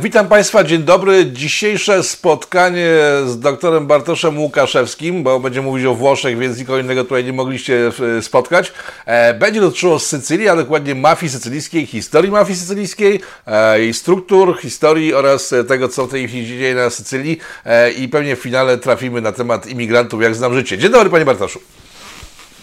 Witam Państwa, dzień dobry. Dzisiejsze spotkanie z doktorem Bartoszem Łukaszewskim, bo będzie mówić o Włoszech, więc nikogo innego tutaj nie mogliście spotkać. Będzie dotyczyło Sycylii, a dokładnie mafii sycylijskiej, historii mafii sycylijskiej, jej struktur, historii oraz tego, co w tej chwili dzieje na Sycylii i pewnie w finale trafimy na temat imigrantów, jak znam życie. Dzień dobry, Panie Bartoszu.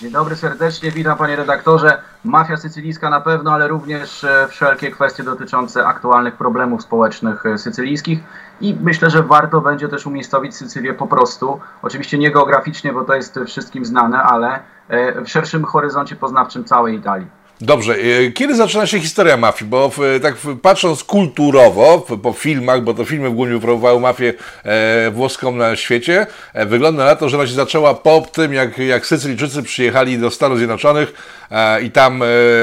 Dzień dobry, serdecznie witam, panie redaktorze. Mafia sycylijska na pewno, ale również wszelkie kwestie dotyczące aktualnych problemów społecznych sycylijskich i myślę, że warto będzie też umiejscowić Sycylię po prostu, oczywiście nie geograficznie, bo to jest wszystkim znane, ale w szerszym horyzoncie poznawczym całej Italii. Dobrze, kiedy zaczyna się historia mafii? Bo tak patrząc kulturowo, po filmach, bo to filmy w głównie wyprowadziły mafię włoską na świecie, wygląda na to, że ona się zaczęła po tym, jak Sycylijczycy przyjechali do Stanów Zjednoczonych i tam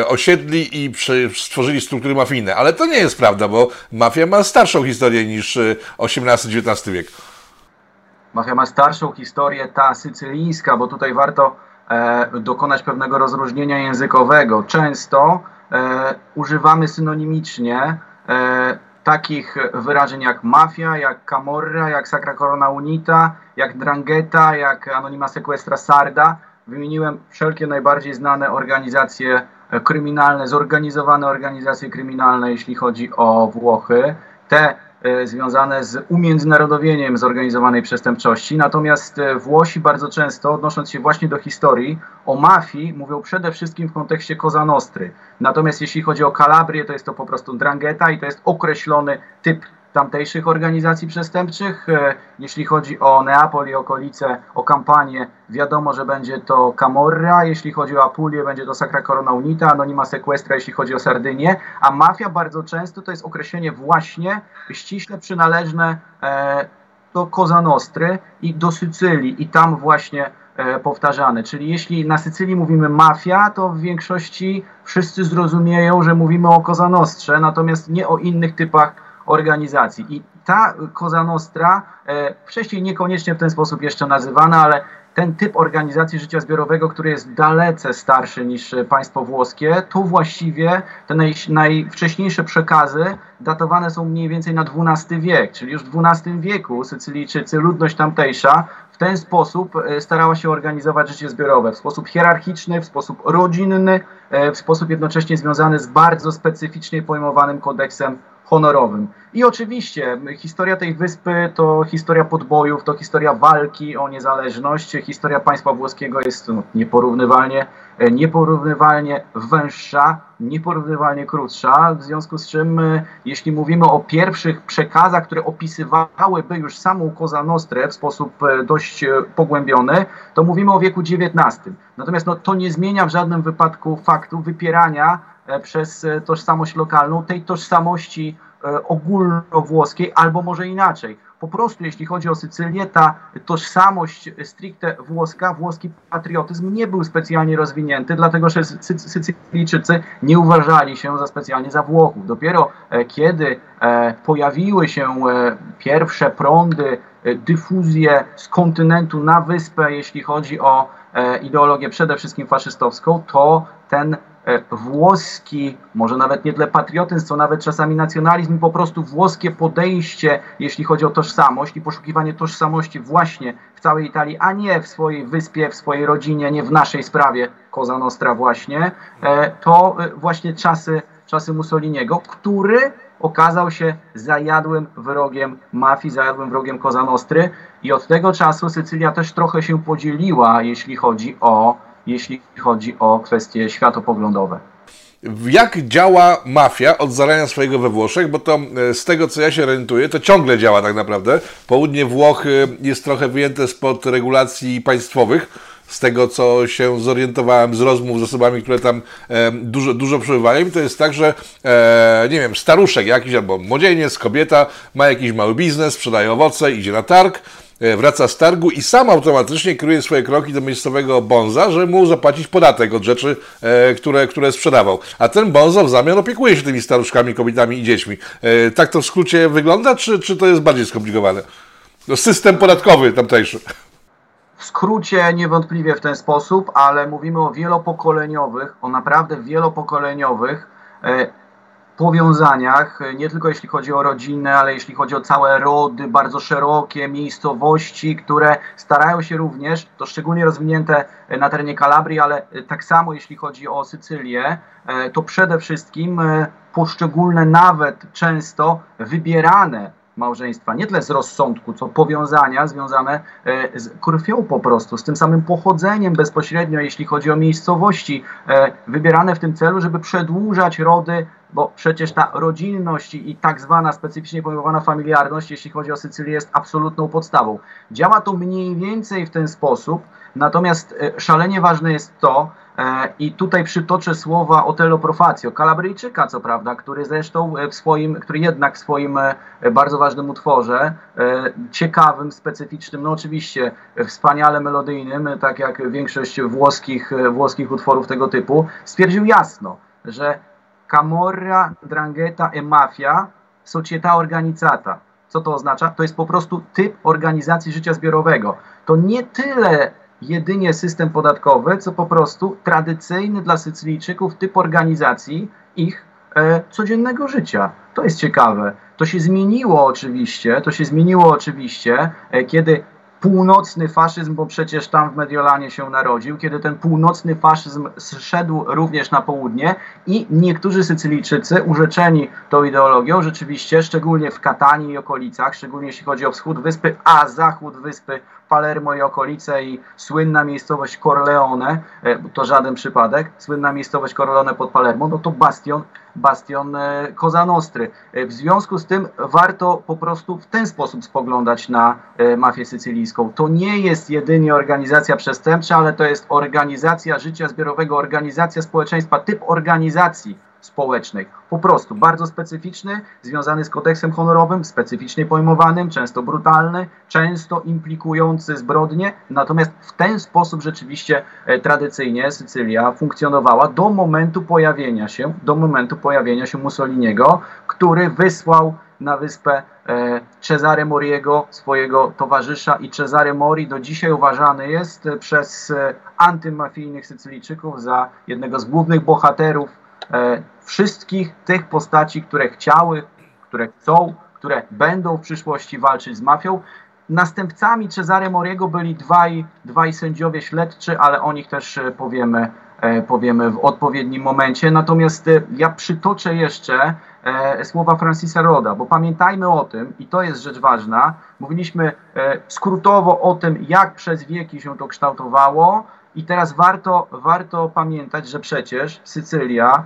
osiedli i stworzyli struktury mafijne. Ale to nie jest prawda, bo mafia ma starszą historię niż XVIII-XIX wiek. Mafia ma starszą historię, ta sycylijska, bo tutaj warto dokonać pewnego rozróżnienia językowego. Często używamy synonimicznie takich wyrażeń jak mafia, jak Camorra, jak Sacra Corona Unita, jak 'Ndrangheta, jak Anonima Sequestra Sarda. Wymieniłem wszelkie najbardziej znane organizacje kryminalne, zorganizowane organizacje kryminalne, jeśli chodzi o Włochy. Te związane z umiędzynarodowieniem zorganizowanej przestępczości. Natomiast Włosi bardzo często, odnosząc się właśnie do historii, o mafii mówią przede wszystkim w kontekście Cosa Nostry. Natomiast jeśli chodzi o Kalabrię, to jest to po prostu 'Ndrangheta i to jest określony typ tamtejszych organizacji przestępczych. Jeśli chodzi o Neapol i okolice, o Kampanię, wiadomo, że będzie to Camorra, jeśli chodzi o Apulię, będzie to Sacra Corona Unita, Anonima Sequestra, jeśli chodzi o Sardynię, a mafia bardzo często to jest określenie właśnie ściśle przynależne do Cosa Nostry i do Sycylii i tam właśnie powtarzane. Czyli jeśli na Sycylii mówimy mafia, to w większości wszyscy zrozumieją, że mówimy o Cosa Nostrze, natomiast nie o innych typach organizacji. I ta Cosa Nostra, wcześniej niekoniecznie w ten sposób jeszcze nazywana, ale ten typ organizacji życia zbiorowego, który jest dalece starszy niż państwo włoskie, to właściwie te najwcześniejsze przekazy datowane są mniej więcej na XII wiek, czyli już w XII wieku Sycylijczycy, ludność tamtejsza w ten sposób starała się organizować życie zbiorowe, w sposób hierarchiczny, w sposób rodzinny, w sposób jednocześnie związany z bardzo specyficznie pojmowanym kodeksem honorowym. I oczywiście historia tej wyspy to historia podbojów, to historia walki o niezależność. Historia państwa włoskiego jest nieporównywalnie węższa, nieporównywalnie krótsza, w związku z czym jeśli mówimy o pierwszych przekazach, które opisywałyby już samą Cosa Nostrę w sposób dość pogłębiony, to mówimy o wieku XIX. Natomiast no, to nie zmienia w żadnym wypadku faktu wypierania przez tożsamość lokalną tej tożsamości ogólnowłoskiej, albo może inaczej. Po prostu jeśli chodzi o Sycylię, ta tożsamość stricte włoska, włoski patriotyzm nie był specjalnie rozwinięty, dlatego że Sycylijczycy nie uważali się specjalnie za Włochów. Dopiero kiedy pojawiły się pierwsze prądy, dyfuzje z kontynentu na wyspę, jeśli chodzi o ideologię przede wszystkim faszystowską, to ten włoski, może nawet nie tyle patriotyzm, co nawet czasami nacjonalizm i po prostu włoskie podejście, jeśli chodzi o tożsamość i poszukiwanie tożsamości właśnie w całej Italii, a nie w swojej wyspie, w swojej rodzinie, nie w naszej sprawie Cosa Nostra właśnie, to właśnie czasy Mussoliniego, który okazał się zajadłym wrogiem mafii, zajadłym wrogiem Cosa Nostry i od tego czasu Sycylia też trochę się podzieliła, jeśli chodzi o kwestie światopoglądowe. Jak działa mafia od zarania swojego we Włoszech? Bo to z tego, co ja się orientuję, to ciągle działa tak naprawdę. Południe Włoch jest trochę wyjęte spod regulacji państwowych. Z tego, co się zorientowałem z rozmów z osobami, które tam dużo przebywają, to jest tak, że nie wiem, staruszek jakiś albo młodzieniec, kobieta ma jakiś mały biznes, sprzedaje owoce, idzie na targ, wraca z targu i sam automatycznie kieruje swoje kroki do miejscowego bonza, żeby mu zapłacić podatek od rzeczy, które sprzedawał. A ten bonza w zamian opiekuje się tymi staruszkami, kobietami i dziećmi. Tak to w skrócie wygląda, czy to jest bardziej skomplikowane? No, system podatkowy tamtejszy. W skrócie niewątpliwie w ten sposób, ale mówimy o naprawdę wielopokoleniowych powiązaniach, nie tylko jeśli chodzi o rodzinę, ale jeśli chodzi o całe rody, bardzo szerokie miejscowości, które starają się również, to szczególnie rozwinięte na terenie Kalabrii, ale tak samo jeśli chodzi o Sycylię, to przede wszystkim poszczególne, nawet często wybierane małżeństwa, nie tyle z rozsądku, co powiązania związane z krwią po prostu, z tym samym pochodzeniem bezpośrednio, jeśli chodzi o miejscowości, wybierane w tym celu, żeby przedłużać rody, bo przecież ta rodzinność i tak zwana specyficznie pojmowana familiarność, jeśli chodzi o Sycylię, jest absolutną podstawą. Działa to mniej więcej w ten sposób, natomiast szalenie ważne jest to, i tutaj przytoczę słowa Otello Profacio, Kalabryjczyka co prawda, który zresztą który jednak w swoim bardzo ważnym utworze, ciekawym, specyficznym, no oczywiście wspaniale melodyjnym, tak jak większość włoskich utworów tego typu, stwierdził jasno, że Camorra, 'Ndrangheta e mafia, società organizzata. Co to oznacza? To jest po prostu typ organizacji życia zbiorowego. To nie tyle jedynie system podatkowy, co po prostu tradycyjny dla Sycylijczyków typ organizacji ich codziennego życia. To jest ciekawe. To się zmieniło oczywiście, kiedy północny faszyzm, bo przecież tam w Mediolanie się narodził, kiedy ten północny faszyzm zszedł również na południe i niektórzy Sycylijczycy urzeczeni tą ideologią rzeczywiście, szczególnie w Katanii i okolicach, szczególnie jeśli chodzi o wschód wyspy, a zachód wyspy, Palermo i okolice i słynna miejscowość Corleone, to żaden przypadek, słynna miejscowość Corleone pod Palermo, no to bastion Cosa Nostry. W związku z tym warto po prostu w ten sposób spoglądać na mafię sycylijską. To nie jest jedynie organizacja przestępcza, ale to jest organizacja życia zbiorowego, organizacja społeczeństwa, typ organizacji społecznej. Po prostu bardzo specyficzny, związany z kodeksem honorowym, specyficznie pojmowanym, często brutalny, często implikujący zbrodnie. Natomiast w ten sposób rzeczywiście tradycyjnie Sycylia funkcjonowała do momentu pojawienia się Mussoliniego, który wysłał na wyspę Cesare Moriego, swojego towarzysza, i Cesare Mori do dzisiaj uważany jest przez antymafijnych Sycylijczyków za jednego z głównych bohaterów wszystkich tych postaci, które chciały, które chcą, które będą w przyszłości walczyć z mafią. Następcami Cesare Moriego byli dwaj sędziowie śledczy, ale o nich też powiemy w odpowiednim momencie. Natomiast ja przytoczę jeszcze słowa Francisa Rodda, bo pamiętajmy o tym, i to jest rzecz ważna, mówiliśmy skrótowo o tym, jak przez wieki się to kształtowało. I teraz warto pamiętać, że przecież Sycylia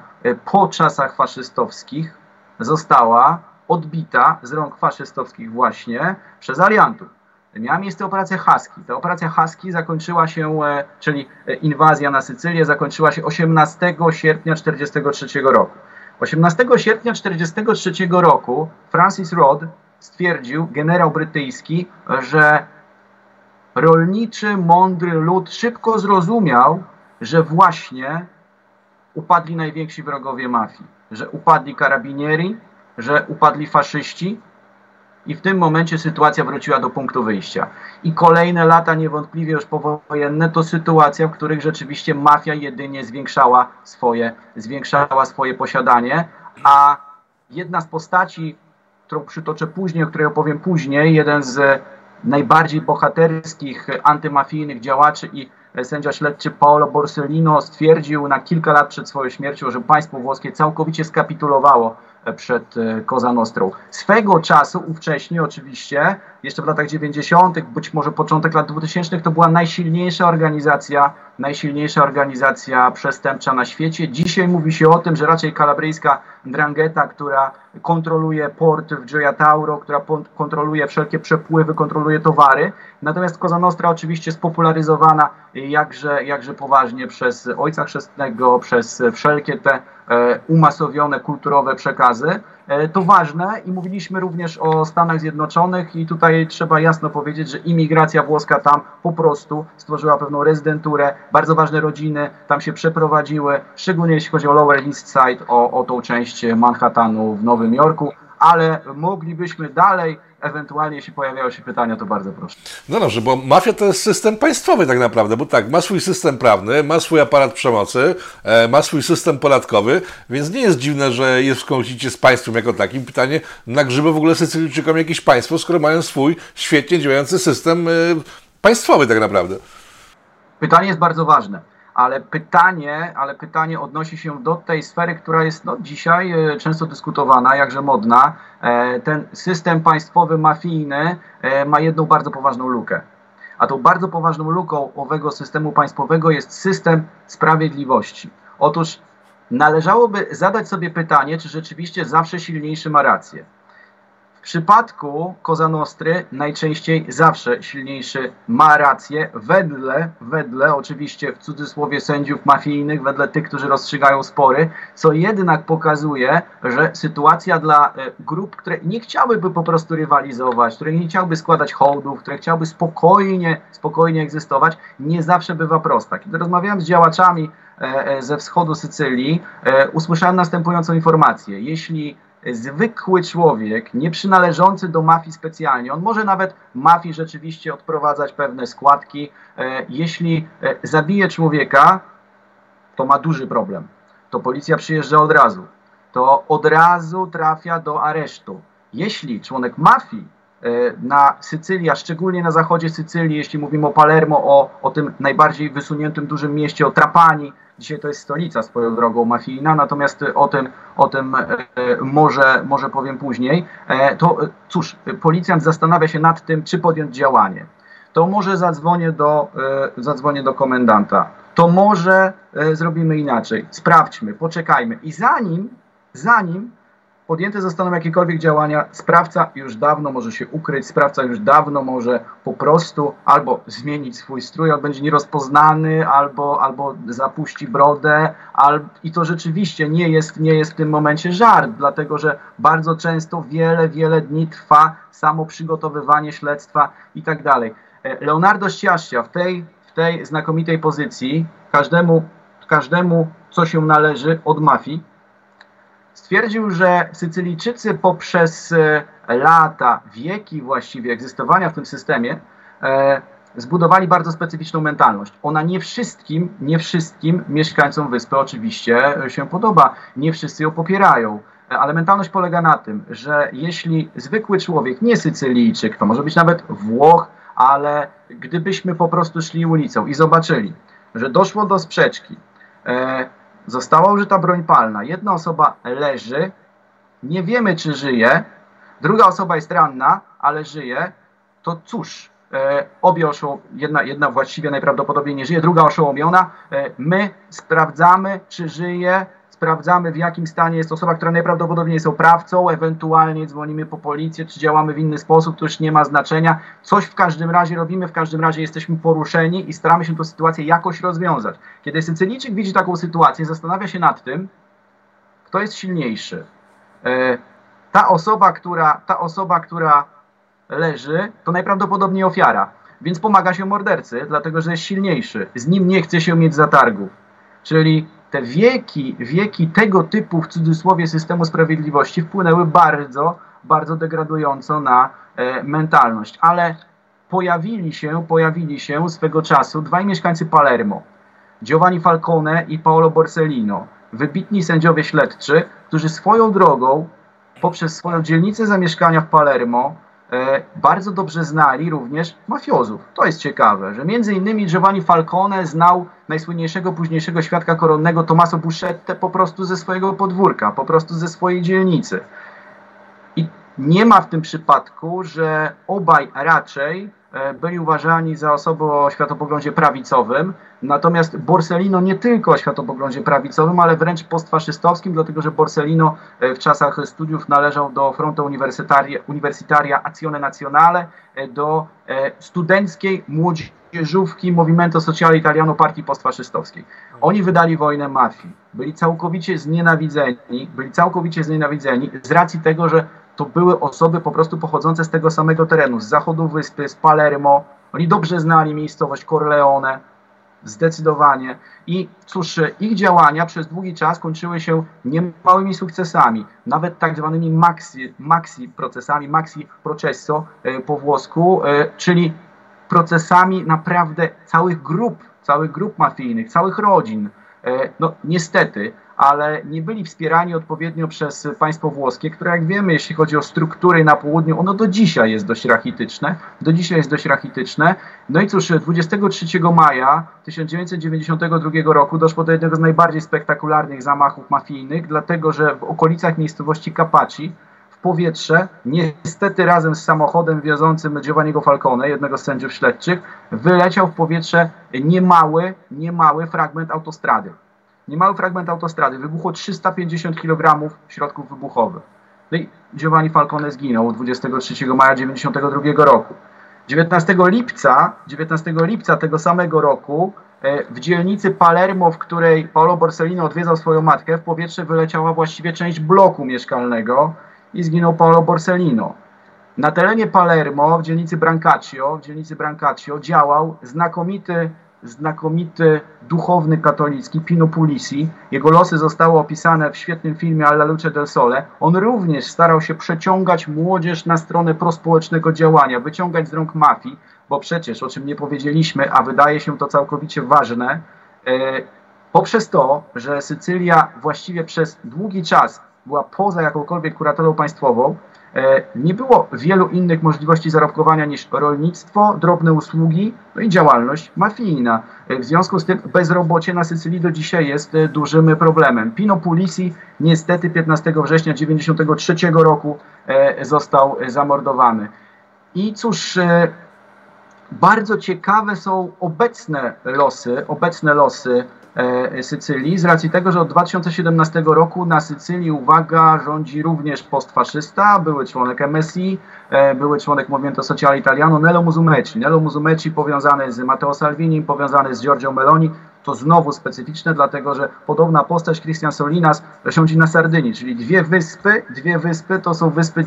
po czasach faszystowskich została odbita z rąk faszystowskich właśnie przez aliantów. Miała miejsce operacja Husky. Ta operacja Husky zakończyła się, czyli inwazja na Sycylię zakończyła się 18 sierpnia 1943 roku. 18 sierpnia 1943 roku Francis Rodd stwierdził, generał brytyjski, że rolniczy, mądry lud szybko zrozumiał, że właśnie upadli najwięksi wrogowie mafii, że upadli karabinieri, że upadli faszyści i w tym momencie sytuacja wróciła do punktu wyjścia. I kolejne lata, niewątpliwie już powojenne, to sytuacja, w których rzeczywiście mafia jedynie zwiększała swoje posiadanie, a jedna z postaci, którą przytoczę później, o której opowiem później, jeden z najbardziej bohaterskich, antymafijnych działaczy i sędzia śledczy Paolo Borsellino stwierdził na kilka lat przed swoją śmiercią, że państwo włoskie całkowicie skapitulowało przed Cosa Nostrą. Swego czasu, ówcześnie oczywiście, jeszcze w latach 90., być może początek lat 2000, to była najsilniejsza organizacja przestępcza na świecie. Dzisiaj mówi się o tym, że raczej kalabryjska 'Ndrangheta, która kontroluje port w Gioia Tauro, która kontroluje wszelkie przepływy, kontroluje towary. Natomiast Cosa Nostra oczywiście spopularyzowana jakże poważnie przez Ojca Chrzestnego, przez wszelkie te umasowione kulturowe przekazy. To ważne i mówiliśmy również o Stanach Zjednoczonych i tutaj trzeba jasno powiedzieć, że imigracja włoska tam po prostu stworzyła pewną rezydenturę, bardzo ważne rodziny tam się przeprowadziły, szczególnie jeśli chodzi o Lower East Side, o tą część Manhattanu w Nowym Jorku, ale moglibyśmy dalej ewentualnie jeśli pojawiają się pytania, to bardzo proszę. No dobrze, bo mafia to jest system państwowy tak naprawdę, bo tak, ma swój system prawny, ma swój aparat przemocy, ma swój system podatkowy, więc nie jest dziwne, że jest w konflikcie z państwem jako takim. Pytanie, na grzyby w ogóle Sycylijczykom jakieś państwo, skoro mają swój świetnie działający system państwowy tak naprawdę. Pytanie jest bardzo ważne. Ale pytanie odnosi się do tej sfery, która jest dzisiaj często dyskutowana, jakże modna. Ten system państwowy mafijny ma jedną bardzo poważną lukę. A tą bardzo poważną luką owego systemu państwowego jest system sprawiedliwości. Otóż należałoby zadać sobie pytanie, czy rzeczywiście zawsze silniejszy ma rację. W przypadku Cosa Nostry najczęściej zawsze silniejszy ma rację, wedle oczywiście w cudzysłowie sędziów mafijnych, wedle tych, którzy rozstrzygają spory, co jednak pokazuje, że sytuacja dla grup, które nie chciałyby po prostu rywalizować, które nie chciałyby składać hołdów, które chciałyby spokojnie egzystować, nie zawsze bywa prosta. Kiedy rozmawiałem z działaczami ze wschodu Sycylii, usłyszałem następującą informację. Jeśli zwykły człowiek, nie przynależący do mafii specjalnie, on może nawet mafii rzeczywiście odprowadzać pewne składki. Jeśli zabije człowieka, to ma duży problem. To policja przyjeżdża od razu. To od razu trafia do aresztu. Jeśli członek mafii na Sycylii, a szczególnie na zachodzie Sycylii, jeśli mówimy o Palermo, o tym najbardziej wysuniętym dużym mieście, o Trapani, dzisiaj to jest stolica swoją drogą mafijna, natomiast o tym może powiem później. To cóż, policjant zastanawia się nad tym, czy podjąć działanie. To może zadzwonię do komendanta. To może zrobimy inaczej. Sprawdźmy, poczekajmy. I zanim podjęte zostaną jakiekolwiek działania, sprawca już dawno może się ukryć, sprawca już dawno może po prostu albo zmienić swój strój, albo będzie nierozpoznany, albo zapuści brodę. I to rzeczywiście nie jest w tym momencie żart, dlatego że bardzo często wiele dni trwa samo przygotowywanie śledztwa i tak dalej. Leonardo Sciascia w tej znakomitej pozycji, każdemu co się należy od mafii, stwierdził, że Sycylijczycy poprzez lata, wieki właściwie egzystowania w tym systemie zbudowali bardzo specyficzną mentalność. Ona nie wszystkim mieszkańcom wyspy oczywiście się podoba, nie wszyscy ją popierają, ale mentalność polega na tym, że jeśli zwykły człowiek, nie Sycylijczyk, to może być nawet Włoch, ale gdybyśmy po prostu szli ulicą i zobaczyli, że doszło do sprzeczki, została użyta broń palna. Jedna osoba leży, nie wiemy czy żyje, druga osoba jest ranna, ale żyje, to cóż, obie oszołomione, jedna właściwie najprawdopodobniej nie żyje, druga oszołomiona, my sprawdzamy czy żyje, sprawdzamy w jakim stanie jest osoba, która najprawdopodobniej jest oprawcą, ewentualnie dzwonimy po policję, czy działamy w inny sposób, to już nie ma znaczenia. Coś w każdym razie robimy, w każdym razie jesteśmy poruszeni i staramy się tę sytuację jakoś rozwiązać. Kiedy Sycylijczyk widzi taką sytuację, zastanawia się nad tym, kto jest silniejszy. Ta osoba, która leży, to najprawdopodobniej ofiara, więc pomaga się mordercy, dlatego że jest silniejszy. Z nim nie chce się mieć zatargów, czyli te wieki tego typu, w cudzysłowie, systemu sprawiedliwości wpłynęły bardzo degradująco na mentalność. Ale pojawili się swego czasu dwaj mieszkańcy Palermo, Giovanni Falcone i Paolo Borsellino, wybitni sędziowie śledczy, którzy swoją drogą, poprzez swoją dzielnicę zamieszkania w Palermo, bardzo dobrze znali również mafiozów. To jest ciekawe, że między innymi Giovanni Falcone znał najsłynniejszego późniejszego świadka koronnego Tommaso Buscette po prostu ze swojego podwórka, po prostu ze swojej dzielnicy. I nie ma w tym przypadku, że obaj raczej byli uważani za osoby o światopoglądzie prawicowym, natomiast Borsellino nie tylko o światopoglądzie prawicowym, ale wręcz postfaszystowskim, dlatego że Borsellino w czasach studiów należał do Fronte Universitaria Azione Nazionale, do studenckiej młodzieżówki Movimento Sociale Italiano partii postfaszystowskiej. Oni wydali wojnę mafii, byli całkowicie znienawidzeni z racji tego, że to były osoby po prostu pochodzące z tego samego terenu, z zachodu wyspy, z Palermo. Oni dobrze znali miejscowość Corleone, zdecydowanie. I cóż, ich działania przez długi czas kończyły się niemałymi sukcesami, nawet tak zwanymi maxi procesami, maxi processo po włosku, czyli procesami naprawdę całych grup mafijnych, całych rodzin. No niestety, ale nie byli wspierani odpowiednio przez państwo włoskie, które jak wiemy, jeśli chodzi o struktury na południu, ono do dzisiaj jest dość rachityczne. No i cóż, 23 maja 1992 roku doszło do jednego z najbardziej spektakularnych zamachów mafijnych, dlatego że w okolicach miejscowości Capaci w powietrze, niestety razem z samochodem wiozącym Giovanniego Falcone, jednego z sędziów śledczych, wyleciał w powietrze niemały fragment autostrady. Wybuchło 350 kg środków wybuchowych. No i Giovanni Falcone zginął 23 maja 1992 roku. 19 lipca tego samego roku w dzielnicy Palermo, w której Paolo Borsellino odwiedzał swoją matkę, w powietrze wyleciała właściwie część bloku mieszkalnego i zginął Paolo Borsellino. Na terenie Palermo, w dzielnicy Brancaccio działał znakomity duchowny katolicki Pino Pulisi. Jego losy zostały opisane w świetnym filmie Alla Luce del Sole. On również starał się przeciągać młodzież na stronę prospołecznego działania, wyciągać z rąk mafii, bo przecież, o czym nie powiedzieliśmy, a wydaje się to całkowicie ważne, poprzez to, że Sycylia właściwie przez długi czas była poza jakąkolwiek kuratelą państwową, nie było wielu innych możliwości zarobkowania niż rolnictwo, drobne usługi, no i działalność mafijna. W związku z tym bezrobocie na Sycylii do dzisiaj jest dużym problemem. Pino Pulisi niestety 15 września 1993 roku został zamordowany. I cóż, bardzo ciekawe są obecne losy Sycylii, z racji tego, że od 2017 roku na Sycylii, uwaga, rządzi również postfaszysta, były członek MSI, były członek Movimento Sociale Italiano, Nello Musumeci, powiązany z Matteo Salvini, powiązany z Giorgią Meloni. To znowu specyficzne, dlatego że podobna postać Christian Solinas siedzi na Sardynii, czyli dwie wyspy to są wyspy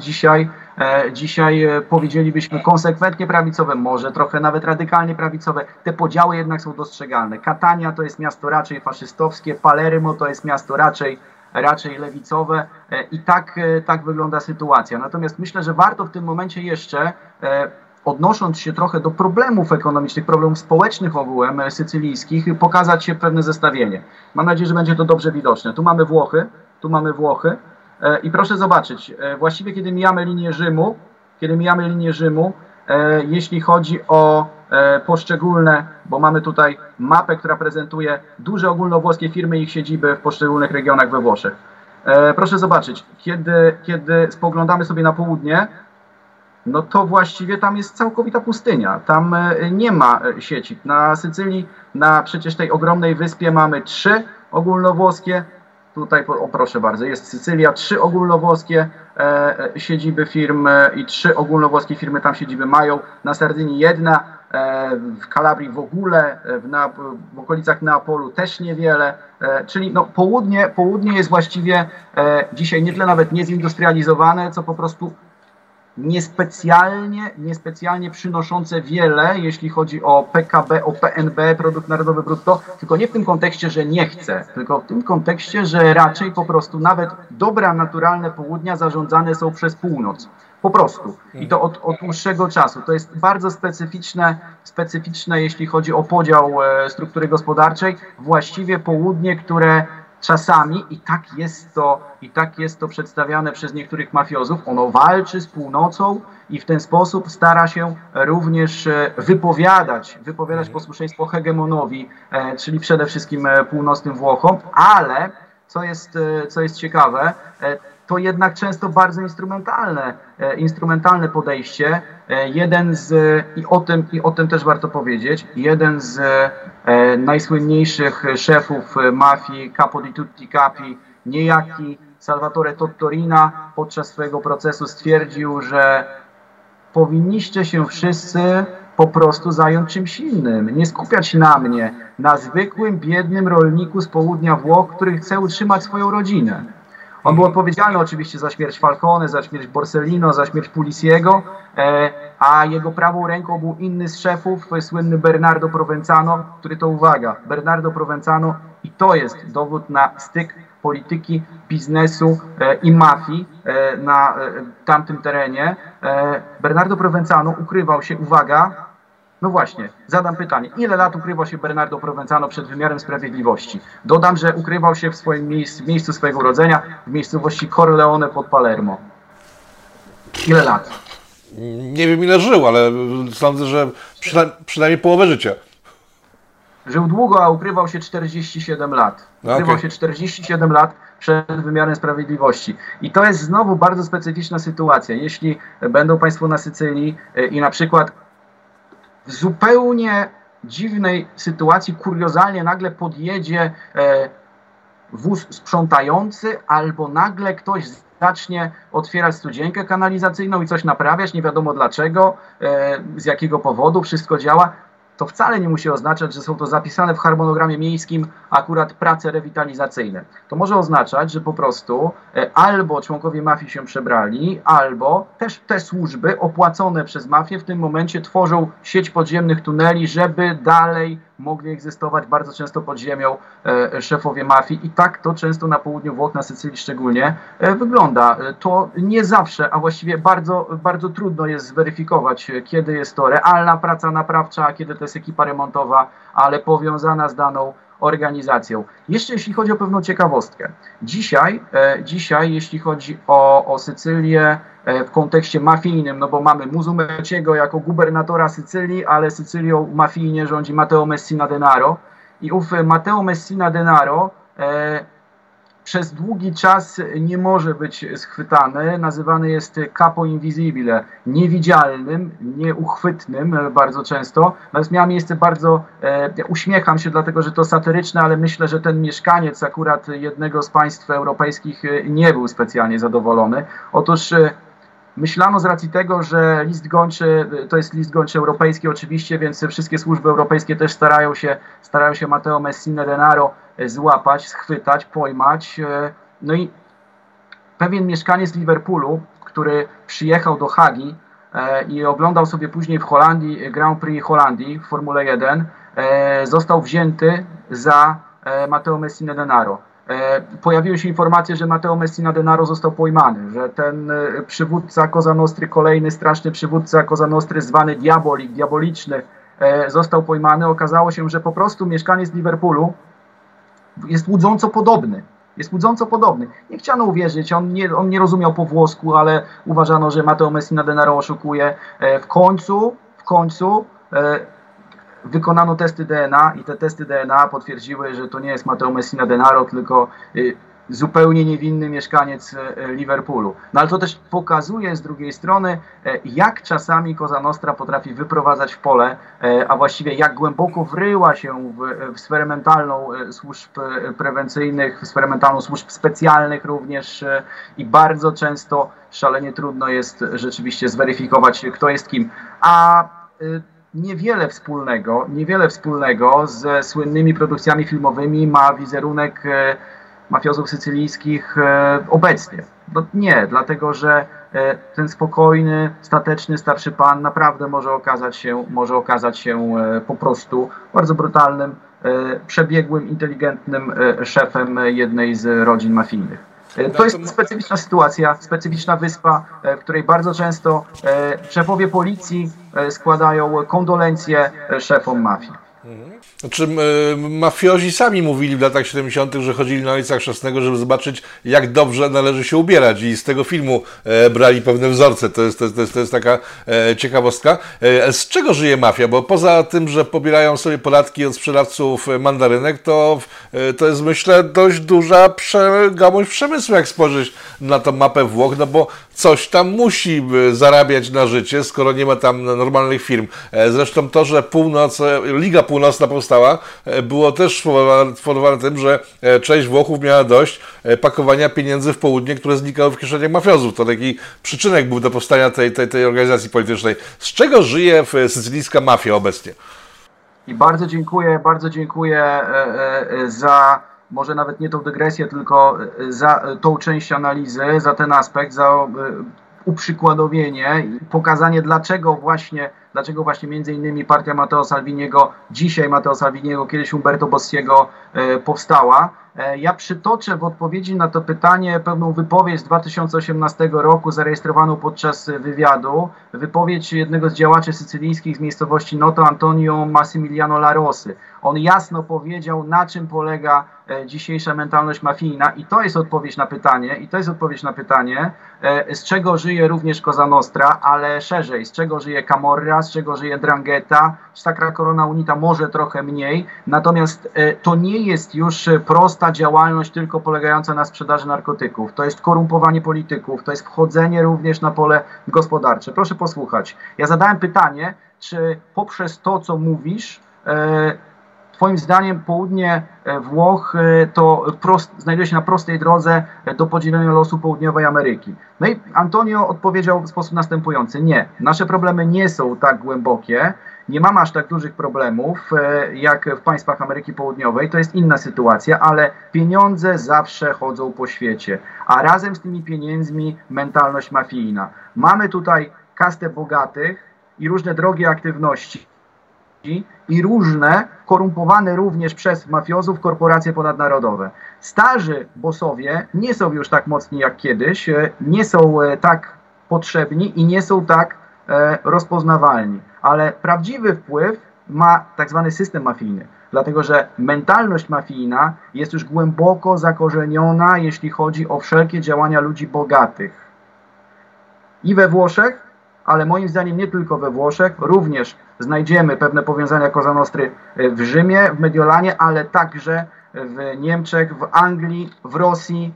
dzisiaj powiedzielibyśmy konsekwentnie prawicowe, może trochę nawet radykalnie prawicowe, te podziały jednak są dostrzegalne. Catania to jest miasto raczej faszystowskie, Palermo to jest miasto raczej lewicowe i tak wygląda sytuacja. Natomiast myślę, że warto w tym momencie jeszcze, odnosząc się trochę do problemów ekonomicznych, problemów społecznych ogółem sycylijskich, pokazać się pewne zestawienie. Mam nadzieję, że będzie to dobrze widoczne. Tu mamy Włochy i proszę zobaczyć, właściwie kiedy mijamy linię Rzymu, jeśli chodzi o poszczególne, bo mamy tutaj mapę, która prezentuje duże ogólnowłoskie firmy i ich siedziby w poszczególnych regionach we Włoszech. Proszę zobaczyć, kiedy spoglądamy sobie na południe, no to właściwie tam jest całkowita pustynia, tam nie ma sieci. Na Sycylii, na przecież tej ogromnej wyspie mamy 3 ogólnowłoskie, tutaj proszę bardzo, jest Sycylia, 3 ogólnowłoskie siedziby firm i 3 ogólnowłoskie firmy tam siedziby mają, na Sardynii 1, w Kalabrii w ogóle, w okolicach Neapolu też niewiele, czyli no, południe jest właściwie dzisiaj nie tyle nawet niezindustrializowane, co po prostu niespecjalnie przynoszące wiele, jeśli chodzi o PKB, o PNB, produkt narodowy brutto, tylko nie w tym kontekście, że nie chce, tylko w tym kontekście, że raczej po prostu nawet dobra naturalne południa zarządzane są przez północ. Po prostu. I to od dłuższego czasu. To jest bardzo specyficzne, jeśli chodzi o podział struktury gospodarczej. Właściwie południe, które czasami, i tak jest to przedstawiane przez niektórych mafiozów, ono walczy z północą i w ten sposób stara się również wypowiadać posłuszeństwo hegemonowi, czyli przede wszystkim północnym Włochom, ale co jest ciekawe, to jednak często bardzo instrumentalne podejście. I o tym też warto powiedzieć, jeden z najsłynniejszych szefów mafii, capo di tutti capi, niejaki Salvatore Totò Riina podczas swojego procesu stwierdził, że powinniście się wszyscy po prostu zająć czymś innym, nie skupiać się na mnie, na zwykłym, biednym rolniku z południa Włoch, który chce utrzymać swoją rodzinę. On był odpowiedzialny oczywiście za śmierć Falcone, za śmierć Borsellino, za śmierć Pulisiego, a jego prawą ręką był inny z szefów, słynny Bernardo Provenzano, który to, uwaga, Bernardo Provenzano, i to jest dowód na styk polityki, biznesu i mafii na tamtym terenie. Bernardo Provenzano ukrywał się, uwaga, no właśnie, zadam pytanie. Ile lat ukrywał się Bernardo Provenzano przed wymiarem sprawiedliwości? Dodam, że ukrywał się w swoim miejscu swojego urodzenia, w miejscowości Corleone pod Palermo. Ile lat? Nie wiem, ile żył, ale sądzę, że przynajmniej połowę życia. Żył długo, a ukrywał się 47 lat. Ukrywał się 47 lat przed wymiarem sprawiedliwości. I to jest znowu bardzo specyficzna sytuacja. Jeśli będą Państwo na Sycylii i na przykład w zupełnie dziwnej sytuacji, kuriozalnie nagle podjedzie wóz sprzątający albo nagle ktoś zacznie otwierać studzienkę kanalizacyjną i coś naprawiać, nie wiadomo dlaczego, z jakiego powodu, wszystko działa, to wcale nie musi oznaczać, że są to zapisane w harmonogramie miejskim akurat prace rewitalizacyjne. To może oznaczać, że po prostu albo członkowie mafii się przebrali, albo też te służby opłacone przez mafię w tym momencie tworzą sieć podziemnych tuneli, żeby dalej mogli egzystować bardzo często pod ziemią szefowie mafii. I tak to często na południu Włoch, na Sycylii szczególnie wygląda. To nie zawsze, a właściwie bardzo trudno jest zweryfikować, kiedy jest to realna praca naprawcza, kiedy to jest ekipa remontowa, ale powiązana z daną organizacją. Jeszcze jeśli chodzi o pewną ciekawostkę. Dzisiaj jeśli chodzi o Sycylię w kontekście mafijnym, no bo mamy Musumeciego jako gubernatora Sycylii, ale Sycylią mafijnie rządzi Matteo Messina Denaro. I ów Matteo Messina Denaro przez długi czas nie może być schwytany. Nazywany jest capo invisibile, niewidzialnym, nieuchwytnym bardzo często. Natomiast miała miejsce bardzo, uśmiecham się dlatego, że to satyryczne, ale myślę, że ten mieszkaniec akurat jednego z państw europejskich nie był specjalnie zadowolony. Otóż myślano z racji tego, że list gończy, to jest list gończy europejski oczywiście, więc wszystkie służby europejskie też starają się Matteo Messina Denaro złapać, schwytać, pojmać. No i pewien mieszkaniec z Liverpoolu, który przyjechał do Hagi i oglądał sobie później w Holandii Grand Prix Holandii w Formule 1, został wzięty za Matteo Messina Denaro. Pojawiły się informacje, że Matteo Messina Denaro został pojmany, że ten przywódca Cosa Nostry, kolejny straszny przywódca Cosa Nostry, zwany Diabolik, diaboliczny, został pojmany. Okazało się, że po prostu mieszkaniec z Liverpoolu jest łudząco podobny. Jest łudząco podobny. Nie chciano uwierzyć, on nie rozumiał po włosku, ale uważano, że Matteo Messina Denaro oszukuje. W końcu wykonano testy DNA i te testy DNA potwierdziły, że to nie jest Matteo Messina Denaro, tylko zupełnie niewinny mieszkaniec Liverpoolu. No ale to też pokazuje z drugiej strony, jak czasami Cosa Nostra potrafi wyprowadzać w pole, a właściwie jak głęboko wryła się w sferę mentalną służb prewencyjnych, w sferę mentalną służb specjalnych również i bardzo często szalenie trudno jest rzeczywiście zweryfikować, kto jest kim. A niewiele wspólnego z słynnymi produkcjami filmowymi ma wizerunek mafiozów sycylijskich obecnie. No nie, dlatego że ten spokojny, stateczny, starszy pan naprawdę może okazać się po prostu bardzo brutalnym, przebiegłym, inteligentnym szefem jednej z rodzin mafijnych. To jest specyficzna sytuacja, specyficzna wyspa, w której bardzo często szefowie policji składają kondolencje szefom mafii. Znaczy, mafiozi sami mówili w latach 70., że chodzili na ulicach Chrzestnego, żeby zobaczyć, jak dobrze należy się ubierać, i z tego filmu brali pewne wzorce. To jest taka ciekawostka. Z czego żyje mafia? Bo poza tym, że pobierają sobie podatki od sprzedawców mandarynek, to jest, myślę, dość duża gałąź przemysłu, jak spojrzeć na tą mapę Włoch, no bo coś tam musi zarabiać na życie, skoro nie ma tam normalnych firm. Zresztą to, że Liga Północna powstała, było też spowodowane tym, że część Włochów miała dość pakowania pieniędzy w południe, które znikały w kieszeniach mafiozów. To taki przyczynek był do powstania tej organizacji politycznej. Z czego żyje sycylijska mafia obecnie? I bardzo dziękuję za może nawet nie tą dygresję, tylko za tą część analizy, za ten aspekt, za uprzykładowienie i pokazanie, dlaczego właśnie między innymi partia Matteo Salviniego, dzisiaj Matteo Salviniego, kiedyś Umberto Bossiego powstała. Ja przytoczę w odpowiedzi na to pytanie pewną wypowiedź z 2018 roku zarejestrowaną podczas wywiadu. Wypowiedź jednego z działaczy sycylijskich z miejscowości Noto, Antonio Massimiliano La Rosy. On jasno powiedział, na czym polega dzisiejsza mentalność mafijna i to jest odpowiedź na pytanie, z czego żyje również Cosa Nostra, ale szerzej, z czego żyje Camorra, z czego żyje 'Ndrangheta, Sacra Corona Unita może trochę mniej, natomiast to nie jest już prosta działalność tylko polegająca na sprzedaży narkotyków, to jest korumpowanie polityków, to jest wchodzenie również na pole gospodarcze. Proszę posłuchać, ja zadałem pytanie, czy poprzez to, co mówisz, Twoim zdaniem południe Włoch to znajduje się na prostej drodze do podzielenia losu południowej Ameryki. No i Antonio odpowiedział w sposób następujący. Nie, nasze problemy nie są tak głębokie, nie mamy aż tak dużych problemów jak w państwach Ameryki Południowej, to jest inna sytuacja, ale pieniądze zawsze chodzą po świecie, a razem z tymi pieniędzmi mentalność mafijna. Mamy tutaj kastę bogatych i różne drogie aktywności, i różne, korumpowane również przez mafiozów, korporacje ponadnarodowe. Starzy bossowie nie są już tak mocni jak kiedyś, nie są tak potrzebni i nie są tak rozpoznawalni. Ale prawdziwy wpływ ma tak zwany system mafijny, dlatego że mentalność mafijna jest już głęboko zakorzeniona, jeśli chodzi o wszelkie działania ludzi bogatych. I we Włoszech, ale moim zdaniem nie tylko we Włoszech, również znajdziemy pewne powiązania Cosa Nostry w Rzymie, w Mediolanie, ale także w Niemczech, w Anglii, w Rosji.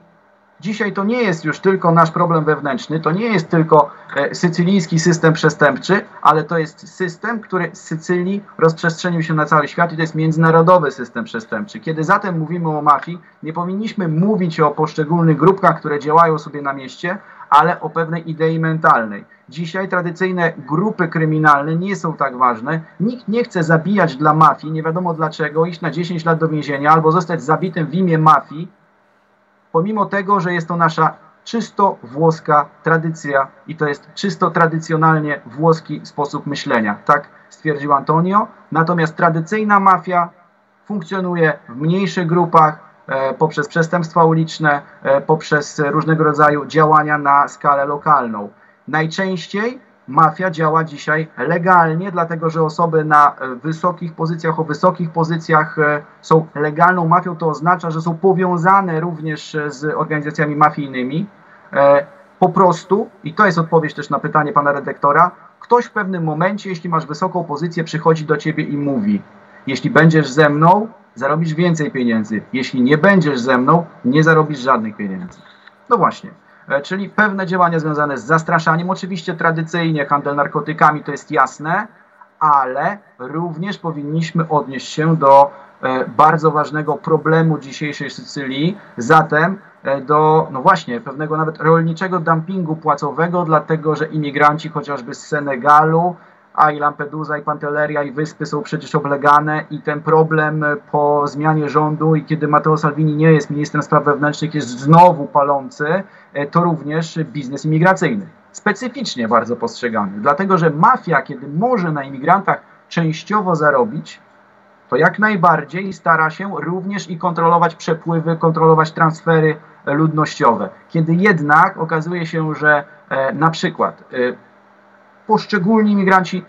Dzisiaj to nie jest już tylko nasz problem wewnętrzny, to nie jest tylko sycylijski system przestępczy, ale to jest system, który z Sycylii rozprzestrzenił się na cały świat i to jest międzynarodowy system przestępczy. Kiedy zatem mówimy o mafii, nie powinniśmy mówić o poszczególnych grupkach, które działają sobie na mieście, ale o pewnej idei mentalnej. Dzisiaj tradycyjne grupy kryminalne nie są tak ważne. Nikt nie chce zabijać dla mafii, nie wiadomo dlaczego, iść na 10 lat do więzienia albo zostać zabitym w imię mafii, pomimo tego, że jest to nasza czysto włoska tradycja i to jest czysto tradycjonalnie włoski sposób myślenia. Tak stwierdził Antonio. Natomiast tradycyjna mafia funkcjonuje w mniejszych grupach, poprzez przestępstwa uliczne, poprzez różnego rodzaju działania na skalę lokalną. Najczęściej mafia działa dzisiaj legalnie, dlatego że osoby na wysokich pozycjach, są legalną mafią, to oznacza, że są powiązane również z organizacjami mafijnymi. Po prostu, i to jest odpowiedź też na pytanie pana redaktora, ktoś w pewnym momencie, jeśli masz wysoką pozycję, przychodzi do ciebie i mówi, jeśli będziesz ze mną, zarobisz więcej pieniędzy. Jeśli nie będziesz ze mną, nie zarobisz żadnych pieniędzy. No właśnie, czyli pewne działania związane z zastraszaniem. Oczywiście tradycyjnie handel narkotykami to jest jasne, ale również powinniśmy odnieść się do bardzo ważnego problemu dzisiejszej Sycylii, zatem do, no właśnie, pewnego nawet rolniczego dumpingu płacowego, dlatego że imigranci chociażby z Senegalu, a i Lampedusa, i Pantelleria, i wyspy są przecież oblegane i ten problem po zmianie rządu i kiedy Matteo Salvini nie jest ministrem spraw wewnętrznych, jest znowu palący, to również biznes imigracyjny. Specyficznie bardzo postrzegany, dlatego że mafia, kiedy może na imigrantach częściowo zarobić, to jak najbardziej stara się również i kontrolować przepływy, kontrolować transfery ludnościowe. Kiedy jednak okazuje się, że na przykład poszczególni imigranci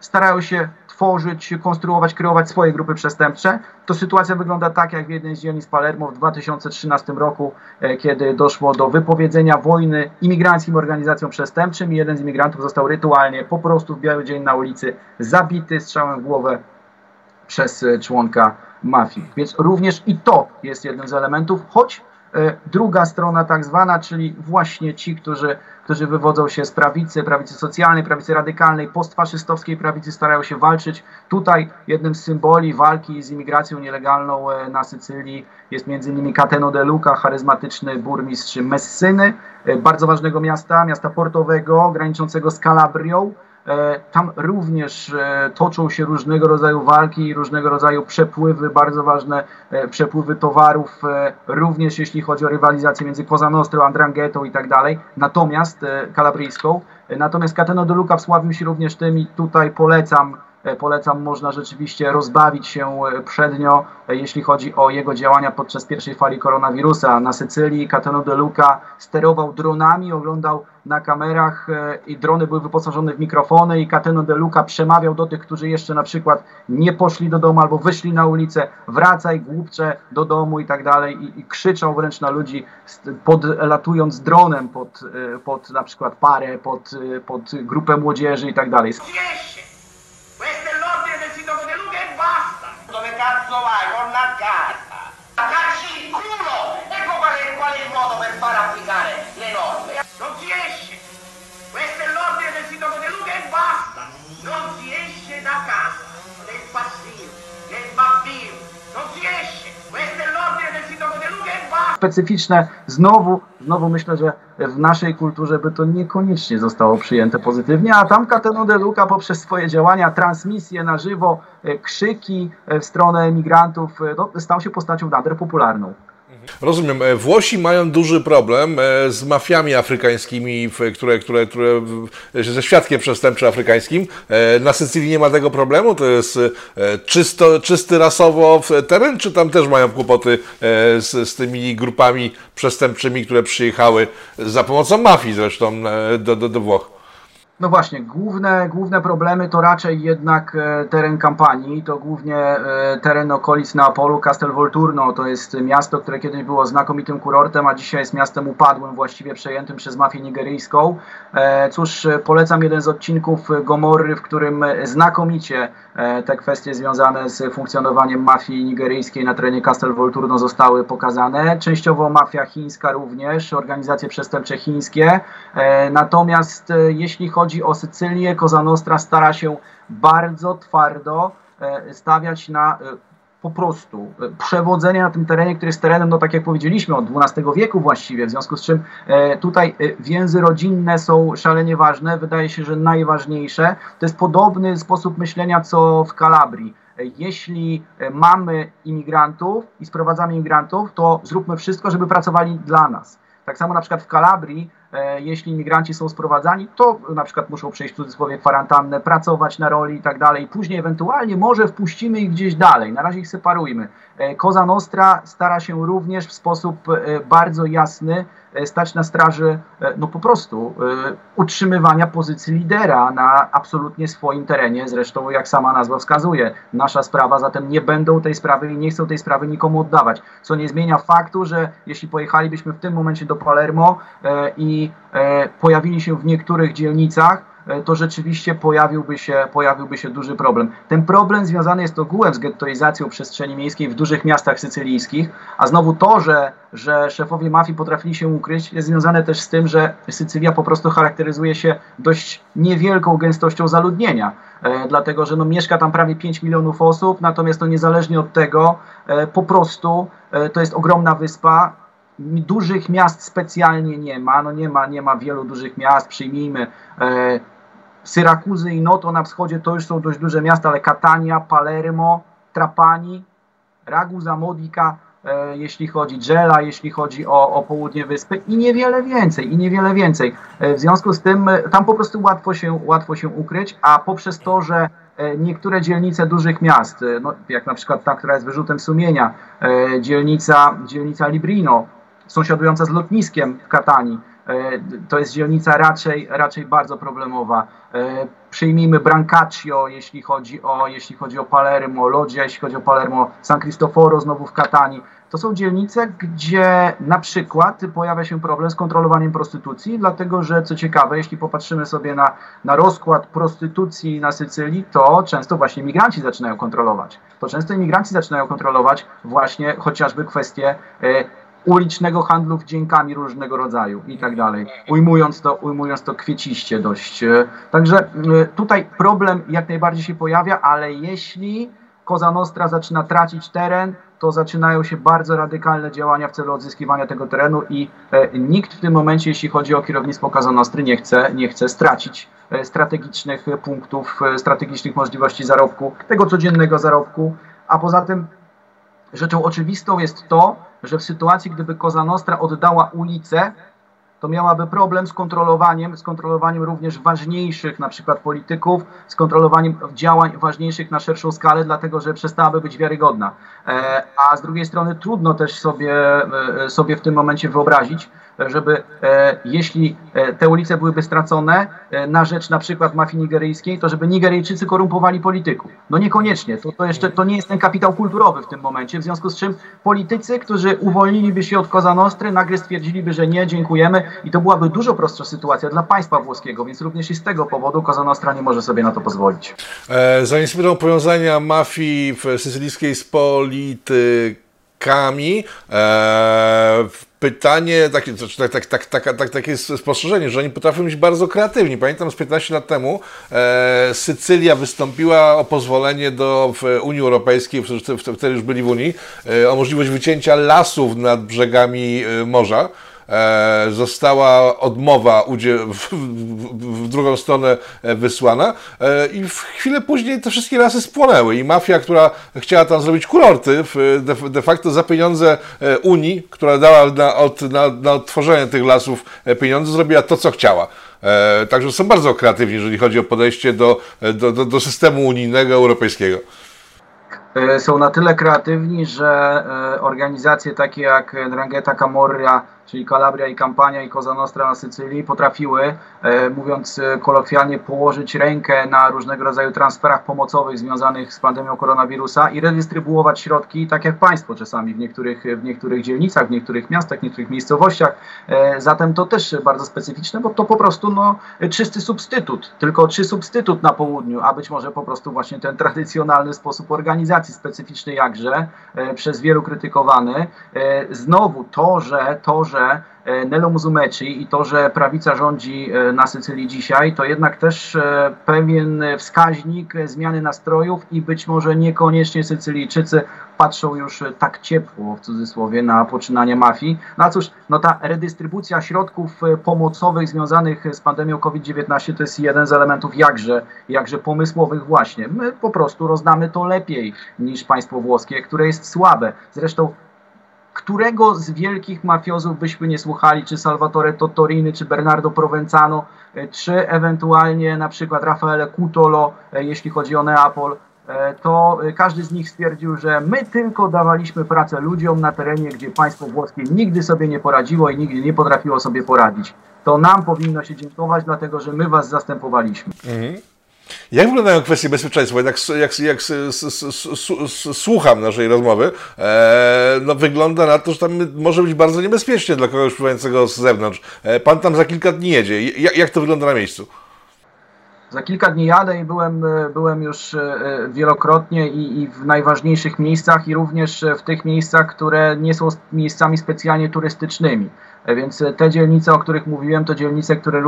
starają się tworzyć, konstruować, kreować swoje grupy przestępcze, to sytuacja wygląda tak jak w jednej z dzielnic Palermo w 2013 roku, kiedy doszło do wypowiedzenia wojny imigranckim organizacjom przestępczym i jeden z imigrantów został rytualnie po prostu w biały dzień na ulicy zabity strzałem w głowę przez członka mafii. Więc również i to jest jednym z elementów, choć druga strona tak zwana, czyli właśnie ci, którzy wywodzą się z prawicy socjalnej, prawicy radykalnej, postfaszystowskiej prawicy, starają się walczyć. Tutaj jednym z symboli walki z imigracją nielegalną na Sycylii jest m.in. Cateno de Luca, charyzmatyczny burmistrz Messyny, bardzo ważnego miasta portowego, graniczącego z Kalabrią, Tam również toczą się różnego rodzaju walki, różnego rodzaju przepływy, bardzo ważne przepływy towarów, również jeśli chodzi o rywalizację między Cosa Nostrą, 'Ndranghetą i tak dalej, natomiast kalabryjską. Natomiast Cateno de Luca wsławił się również tym i tutaj polecam, można rzeczywiście rozbawić się przednio, jeśli chodzi o jego działania podczas pierwszej fali koronawirusa. Na Sycylii Cateno de Luca sterował dronami, oglądał na kamerach i drony były wyposażone w mikrofony i Cateno de Luca przemawiał do tych, którzy jeszcze na przykład nie poszli do domu albo wyszli na ulicę: wracaj, głupcze, do domu i tak dalej, i krzyczał wręcz na ludzi, podlatując dronem pod na przykład parę, pod grupę młodzieży i tak dalej. Specyficzne, znowu myślę, że w naszej kulturze by to niekoniecznie zostało przyjęte pozytywnie, a tam Cateno de Luca poprzez swoje działania, transmisje na żywo, krzyki w stronę emigrantów, stał się postacią nader popularną. Rozumiem. Włosi mają duży problem z mafiami afrykańskimi, które ze świadkiem przestępczym afrykańskim. Na Sycylii nie ma tego problemu? To jest czysty rasowo teren, czy tam też mają kłopoty z tymi grupami przestępczymi, które przyjechały za pomocą mafii zresztą do Włoch? No właśnie, główne problemy to raczej jednak teren Kampanii, to głównie teren okolic Neapolu, Castel Volturno, to jest miasto, które kiedyś było znakomitym kurortem, a dzisiaj jest miastem upadłym, właściwie przejętym przez mafię nigeryjską. Cóż, polecam jeden z odcinków Gomory, w którym znakomicie te kwestie związane z funkcjonowaniem mafii nigeryjskiej na terenie Castel Volturno zostały pokazane. Częściowo mafia chińska również, organizacje przestępcze chińskie. Natomiast jeśli chodzi o Sycylię, Cosa Nostra stara się bardzo twardo stawiać na po prostu przewodzenie na tym terenie, który jest terenem, no tak jak powiedzieliśmy, od XII wieku właściwie, w związku z czym tutaj więzy rodzinne są szalenie ważne, wydaje się, że najważniejsze. To jest podobny sposób myślenia, co w Kalabrii. Jeśli mamy imigrantów i sprowadzamy imigrantów, to zróbmy wszystko, żeby pracowali dla nas. Tak samo na przykład w Kalabrii, jeśli imigranci są sprowadzani, to na przykład muszą przejść w cudzysłowie kwarantannę, pracować na roli i tak dalej. Później ewentualnie może wpuścimy ich gdzieś dalej, na razie ich separujmy. Cosa Nostra stara się również w sposób bardzo jasny stać na straży, no po prostu, utrzymywania pozycji lidera na absolutnie swoim terenie. Zresztą, jak sama nazwa wskazuje, nasza sprawa, zatem nie będą tej sprawy i nie chcą tej sprawy nikomu oddawać. Co nie zmienia faktu, że jeśli pojechalibyśmy w tym momencie do Palermo i pojawili się w niektórych dzielnicach, to rzeczywiście pojawiłby się duży problem. Ten problem związany jest ogółem z gettoizacją przestrzeni miejskiej w dużych miastach sycylijskich, a znowu to, że szefowie mafii potrafili się ukryć, jest związane też z tym, że Sycylia po prostu charakteryzuje się dość niewielką gęstością zaludnienia, dlatego że no, mieszka tam prawie 5 milionów osób, natomiast to niezależnie od tego po prostu to jest ogromna wyspa. Dużych miast specjalnie nie ma, no nie ma wielu dużych miast, przyjmijmy Syrakuzy i Noto na wschodzie, to już są dość duże miasta, ale Catania, Palermo, Trapani, Ragusa, Modica, jeśli chodzi Gela, jeśli chodzi o południe wyspy i niewiele więcej. W związku z tym tam po prostu łatwo się ukryć, a poprzez to, że niektóre dzielnice dużych miast, no, jak na przykład ta, która jest wyrzutem sumienia, dzielnica Librino, sąsiadująca z lotniskiem w Catanii, to jest dzielnica raczej bardzo problemowa. Przyjmijmy Brancaccio, jeśli chodzi o Palermo, Loggia, jeśli chodzi o Palermo, San Cristoforo znowu w Catanii. To są dzielnice, gdzie na przykład pojawia się problem z kontrolowaniem prostytucji, dlatego że, co ciekawe, jeśli popatrzymy sobie na rozkład prostytucji na Sycylii, to często właśnie imigranci zaczynają kontrolować. Właśnie chociażby kwestie ulicznego handlu wdziękami różnego rodzaju i tak dalej, ujmując to kwieciście dość. Także tutaj problem jak najbardziej się pojawia, ale jeśli Cosa Nostra zaczyna tracić teren, to zaczynają się bardzo radykalne działania w celu odzyskiwania tego terenu i nikt w tym momencie, jeśli chodzi o kierownictwo Cosa Nostry, nie chce stracić strategicznych punktów, strategicznych możliwości zarobku, tego codziennego zarobku, a poza tym rzeczą oczywistą jest to, że w sytuacji, gdyby Cosa Nostra oddała ulicę, to miałaby problem z kontrolowaniem również ważniejszych na przykład polityków, z kontrolowaniem działań ważniejszych na szerszą skalę, dlatego że przestałaby być wiarygodna. A z drugiej strony trudno też sobie w tym momencie wyobrazić, żeby jeśli te ulice byłyby stracone na rzecz na przykład mafii nigeryjskiej, to żeby Nigeryjczycy korumpowali polityków. No niekoniecznie, to nie jest ten kapitał kulturowy w tym momencie, w związku z czym politycy, którzy uwolniliby się od Cosa Nostry, nagle stwierdziliby, że nie, dziękujemy, i to byłaby dużo prostsza sytuacja dla państwa włoskiego, więc również i z tego powodu Cosa Nostra nie może sobie na to pozwolić. Zanim spytam powiązania mafii sycylijskiej z politykami, pytanie, takie spostrzeżenie, że oni potrafią być bardzo kreatywni. Pamiętam, z 15 lat temu Sycylia wystąpiła o pozwolenie do Unii Europejskiej, wtedy już byli w Unii, o możliwość wycięcia lasów nad brzegami morza. Została odmowa w drugą stronę wysłana i w chwilę później te wszystkie lasy spłonęły i mafia, która chciała tam zrobić kurorty, de facto za pieniądze Unii, która dała na odtworzenie tych lasów pieniądze, zrobiła to, co chciała. Także są bardzo kreatywni, jeżeli chodzi o podejście do systemu unijnego, europejskiego. Są na tyle kreatywni, że organizacje takie jak 'Ndrangheta, Camorra, czyli Calabria i Campania i Cosa Nostra na Sycylii potrafiły, mówiąc kolokwialnie, położyć rękę na różnego rodzaju transferach pomocowych związanych z pandemią koronawirusa i redystrybuować środki, tak jak państwo czasami w niektórych dzielnicach, w niektórych miastach, w niektórych miejscowościach. Zatem to też bardzo specyficzne, bo to po prostu czysty substytut, tylko substytut na południu, a być może po prostu właśnie ten tradycjonalny sposób organizacji, specyficzny jakże, przez wielu krytykowany. Znowu to, że Nello Musumeci i to, że prawica rządzi na Sycylii dzisiaj, to jednak też pewien wskaźnik zmiany nastrojów i być może niekoniecznie Sycylijczycy patrzą już tak ciepło, w cudzysłowie, na poczynanie mafii. No cóż, ta redystrybucja środków pomocowych związanych z pandemią COVID-19 to jest jeden z elementów jakże pomysłowych właśnie. My po prostu rozdamy to lepiej niż państwo włoskie, które jest słabe. Zresztą którego z wielkich mafiozów byśmy nie słuchali, czy Salvatore Totò Riiny, czy Bernardo Provenzano, czy ewentualnie na przykład Raffaele Cutolo, jeśli chodzi o Neapol, to każdy z nich stwierdził, że my tylko dawaliśmy pracę ludziom na terenie, gdzie państwo włoskie nigdy sobie nie poradziło i nigdy nie potrafiło sobie poradzić. To nam powinno się dziękować, dlatego że my was zastępowaliśmy. Jak wyglądają kwestie bezpieczeństwa? Jak słucham naszej rozmowy, wygląda na to, że tam może być bardzo niebezpiecznie dla kogoś pływającego z zewnątrz. Pan tam za kilka dni jedzie. Jak to wygląda na miejscu? Za kilka dni jadę i byłem już wielokrotnie i w najważniejszych miejscach, i również w tych miejscach, które nie są miejscami specjalnie turystycznymi. Więc te dzielnice, o których mówiłem, to dzielnice, które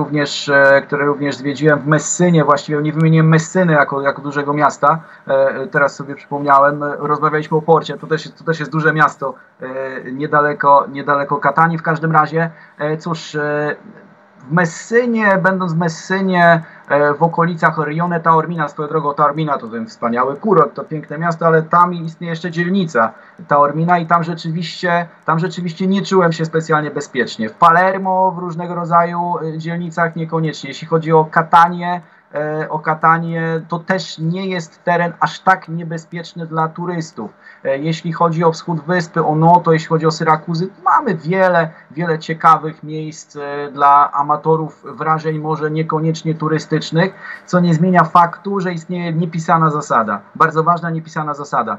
również zwiedziłem w Messynie. Właściwie nie wymieniłem Messyny jako dużego miasta. Teraz sobie przypomniałem, rozmawialiśmy o porcie, to też jest duże miasto niedaleko Katanii. W każdym razie, cóż, będąc w Messynie, w okolicach Rione Taormina, swoją drogą Taormina to ten wspaniały kurort, to piękne miasto, ale tam istnieje jeszcze dzielnica Taormina i tam rzeczywiście nie czułem się specjalnie bezpiecznie. W Palermo, w różnego rodzaju dzielnicach niekoniecznie. Jeśli chodzi o Katanię, to też nie jest teren aż tak niebezpieczny dla turystów. Jeśli chodzi o wschód wyspy, o Noto, jeśli chodzi o Syrakuzy, mamy wiele ciekawych miejsc dla amatorów wrażeń, może niekoniecznie turystycznych, co nie zmienia faktu, że istnieje niepisana zasada, bardzo ważna niepisana zasada.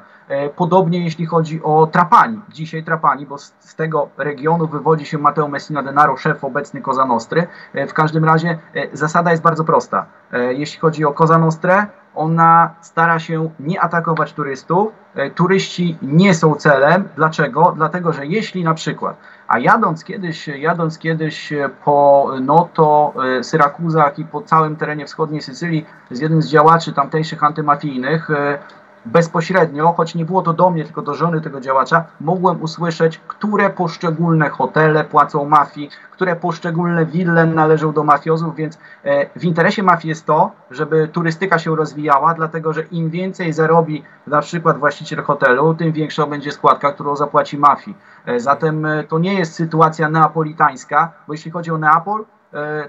Podobnie jeśli chodzi o Trapani, dzisiaj Trapani, bo z tego regionu wywodzi się Matteo Messina Denaro, szef obecny Cosa Nostry. W każdym razie zasada jest bardzo prosta. Jeśli chodzi o Cosa Nostrę, ona stara się nie atakować turystów. Turyści nie są celem. Dlaczego? Dlatego, że jeśli na przykład, a jadąc kiedyś po Noto, Syrakuzach i po całym terenie wschodniej Sycylii z jednym z działaczy tamtejszych antymafijnych, bezpośrednio, choć nie było to do mnie, tylko do żony tego działacza, mogłem usłyszeć, które poszczególne hotele płacą mafii, które poszczególne wille należą do mafiozów, więc w interesie mafii jest to, żeby turystyka się rozwijała, dlatego że im więcej zarobi na przykład właściciel hotelu, tym większa będzie składka, którą zapłaci mafii. Zatem to nie jest sytuacja neapolitańska, bo jeśli chodzi o Neapol,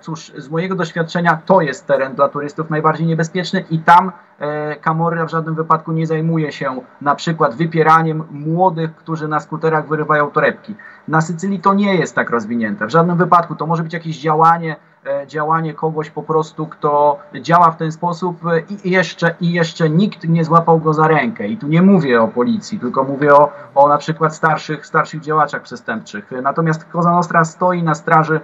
cóż, z mojego doświadczenia to jest teren dla turystów najbardziej niebezpieczny i tam Camorra w żadnym wypadku nie zajmuje się na przykład wypieraniem młodych, którzy na skuterach wyrywają torebki. Na Sycylii to nie jest tak rozwinięte, w żadnym wypadku. To może być jakieś działanie kogoś po prostu, kto działa w ten sposób i jeszcze nikt nie złapał go za rękę. I tu nie mówię o policji, tylko mówię o na przykład starszych działaczach przestępczych. Natomiast Cosa Nostra stoi na straży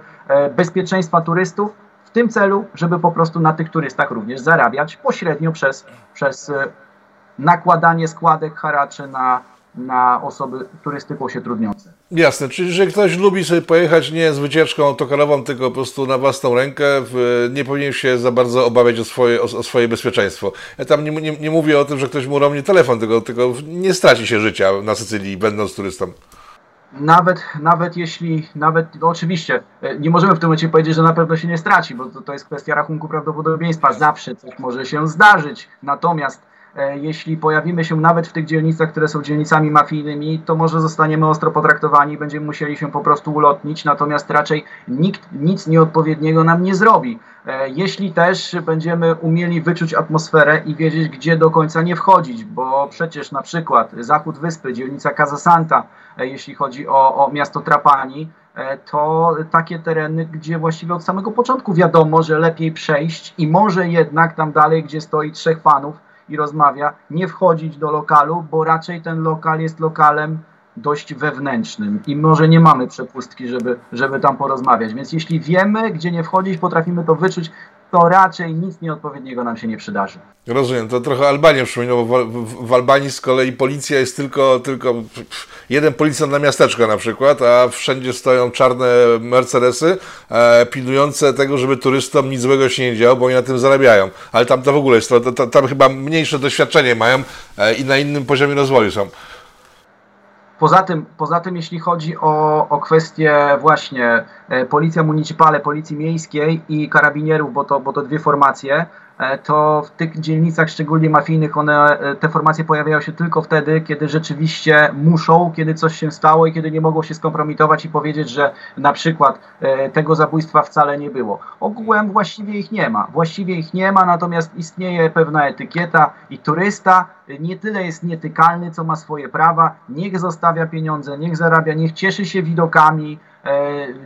bezpieczeństwa turystów w tym celu, żeby po prostu na tych turystach również zarabiać pośrednio przez nakładanie składek, haraczy na osoby turystyką się trudniące. Jasne, czyli że ktoś lubi sobie pojechać nie z wycieczką autokarową, tylko po prostu na własną rękę, nie powinien się za bardzo obawiać o swoje bezpieczeństwo. Ja tam nie mówię o tym, że ktoś mu romnie telefon, tylko nie straci się życia na Sycylii, będąc turystą. Nawet no oczywiście, nie możemy w tym momencie powiedzieć, że na pewno się nie straci, bo to jest kwestia rachunku prawdopodobieństwa. Zawsze coś może się zdarzyć, natomiast jeśli pojawimy się nawet w tych dzielnicach, które są dzielnicami mafijnymi, to może zostaniemy ostro potraktowani i będziemy musieli się po prostu ulotnić, natomiast raczej nikt nic nieodpowiedniego nam nie zrobi. Jeśli też będziemy umieli wyczuć atmosferę i wiedzieć, gdzie do końca nie wchodzić, bo przecież na przykład zachód wyspy, dzielnica Casa Santa, jeśli chodzi o miasto Trapani, to takie tereny, gdzie właściwie od samego początku wiadomo, że lepiej przejść i może jednak tam dalej, gdzie stoi trzech panów, i rozmawia, nie wchodzić do lokalu, bo raczej ten lokal jest lokalem dość wewnętrznym i może nie mamy przepustki, żeby tam porozmawiać. Więc jeśli wiemy, gdzie nie wchodzić, potrafimy to wyczuć, to raczej nic nieodpowiedniego nam się nie przydarzy. Rozumiem, to trochę Albanię przypominało, bo w Albanii z kolei policja jest tylko jeden policjant na miasteczko na przykład, a wszędzie stoją czarne Mercedesy pilnujące tego, żeby turystom nic złego się nie działo, bo oni na tym zarabiają. Ale tam to w ogóle jest, tam chyba mniejsze doświadczenie mają i na innym poziomie rozwoju są. Poza tym, jeśli chodzi o kwestię właśnie policja municipale, policji miejskiej i karabinierów, bo to dwie formacje, to w tych dzielnicach szczególnie mafijnych te formacje pojawiają się tylko wtedy, kiedy rzeczywiście muszą, kiedy coś się stało i kiedy nie mogą się skompromitować i powiedzieć, że na przykład tego zabójstwa wcale nie było. Ogółem właściwie ich nie ma, natomiast istnieje pewna etykieta i turysta nie tyle jest nietykalny, co ma swoje prawa, niech zostawia pieniądze, niech zarabia, niech cieszy się widokami,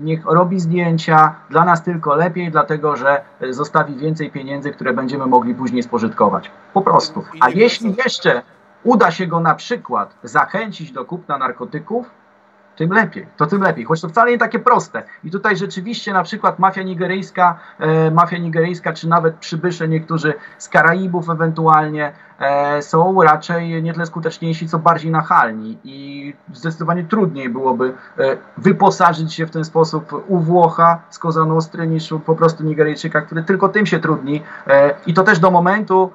niech robi zdjęcia, dla nas tylko lepiej, dlatego że zostawi więcej pieniędzy, które będziemy mogli później spożytkować. Po prostu. A jeśli jeszcze uda się go na przykład zachęcić do kupna narkotyków, tym lepiej. Choć to wcale nie takie proste. I tutaj rzeczywiście na przykład mafia nigeryjska czy nawet przybysze niektórzy z Karaibów ewentualnie są raczej nie tyle skuteczniejsi, co bardziej nachalni. I zdecydowanie trudniej byłoby wyposażyć się w ten sposób u Włocha z Cosa Nostry niż po prostu Nigeryjczyka, który tylko tym się trudni. I to też do momentu,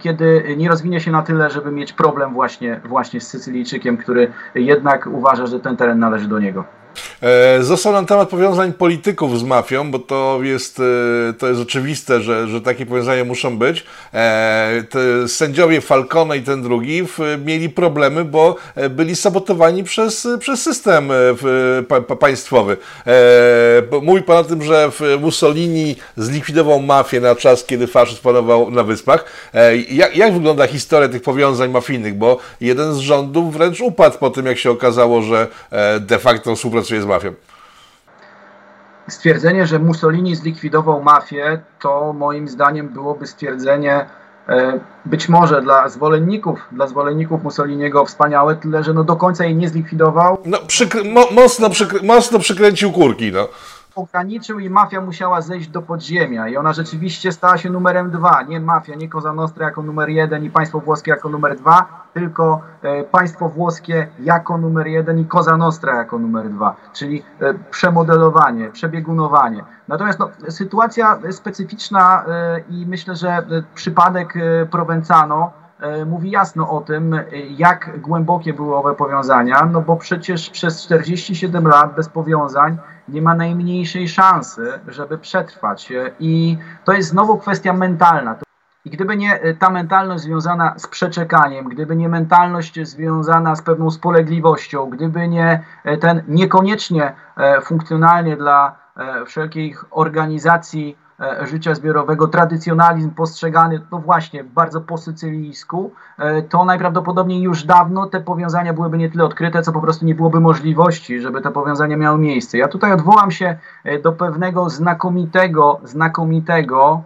kiedy nie rozwinie się na tyle, żeby mieć problem właśnie z Sycylijczykiem, który jednak uważa, że ten teren należy do niego. Został nam temat powiązań polityków z mafią, bo to jest oczywiste, że takie powiązania muszą być. Sędziowie Falcone i ten drugi mieli problemy, bo byli sabotowani przez system państwowy. Mówi pan o tym, że Mussolini zlikwidował mafię na czas, kiedy faszyzm panował na Wyspach. Jak wygląda historia tych powiązań mafijnych? Bo jeden z rządów wręcz upadł po tym, jak się okazało, że de facto współpracuje z mafią. Stwierdzenie, że Mussolini zlikwidował mafię, to moim zdaniem byłoby stwierdzenie być może dla zwolenników Mussoliniego wspaniałe, tyle że no do końca jej nie zlikwidował. No, mocno przykręcił kurki. No. Ograniczył i mafia musiała zejść do podziemia i ona rzeczywiście stała się numerem 2. Nie mafia, nie Cosa Nostra jako numer 1 i państwo włoskie jako numer 2, tylko państwo włoskie jako numer 1 i Cosa Nostra jako numer 2, czyli przemodelowanie, przebiegunowanie. Natomiast no, sytuacja specyficzna i myślę, że przypadek Provenzano mówi jasno o tym, jak głębokie były owe powiązania, no bo przecież przez 47 lat bez powiązań nie ma najmniejszej szansy, żeby przetrwać. I to jest znowu kwestia mentalna. I gdyby nie ta mentalność związana z przeczekaniem, gdyby nie mentalność związana z pewną spolegliwością, gdyby nie ten niekoniecznie funkcjonalnie dla wszelkich organizacji życia zbiorowego tradycjonalizm postrzegany, no właśnie, bardzo po sycylijsku, to najprawdopodobniej już dawno te powiązania byłyby nie tyle odkryte, co po prostu nie byłoby możliwości, żeby te powiązania miały miejsce. Ja tutaj odwołam się do pewnego znakomitego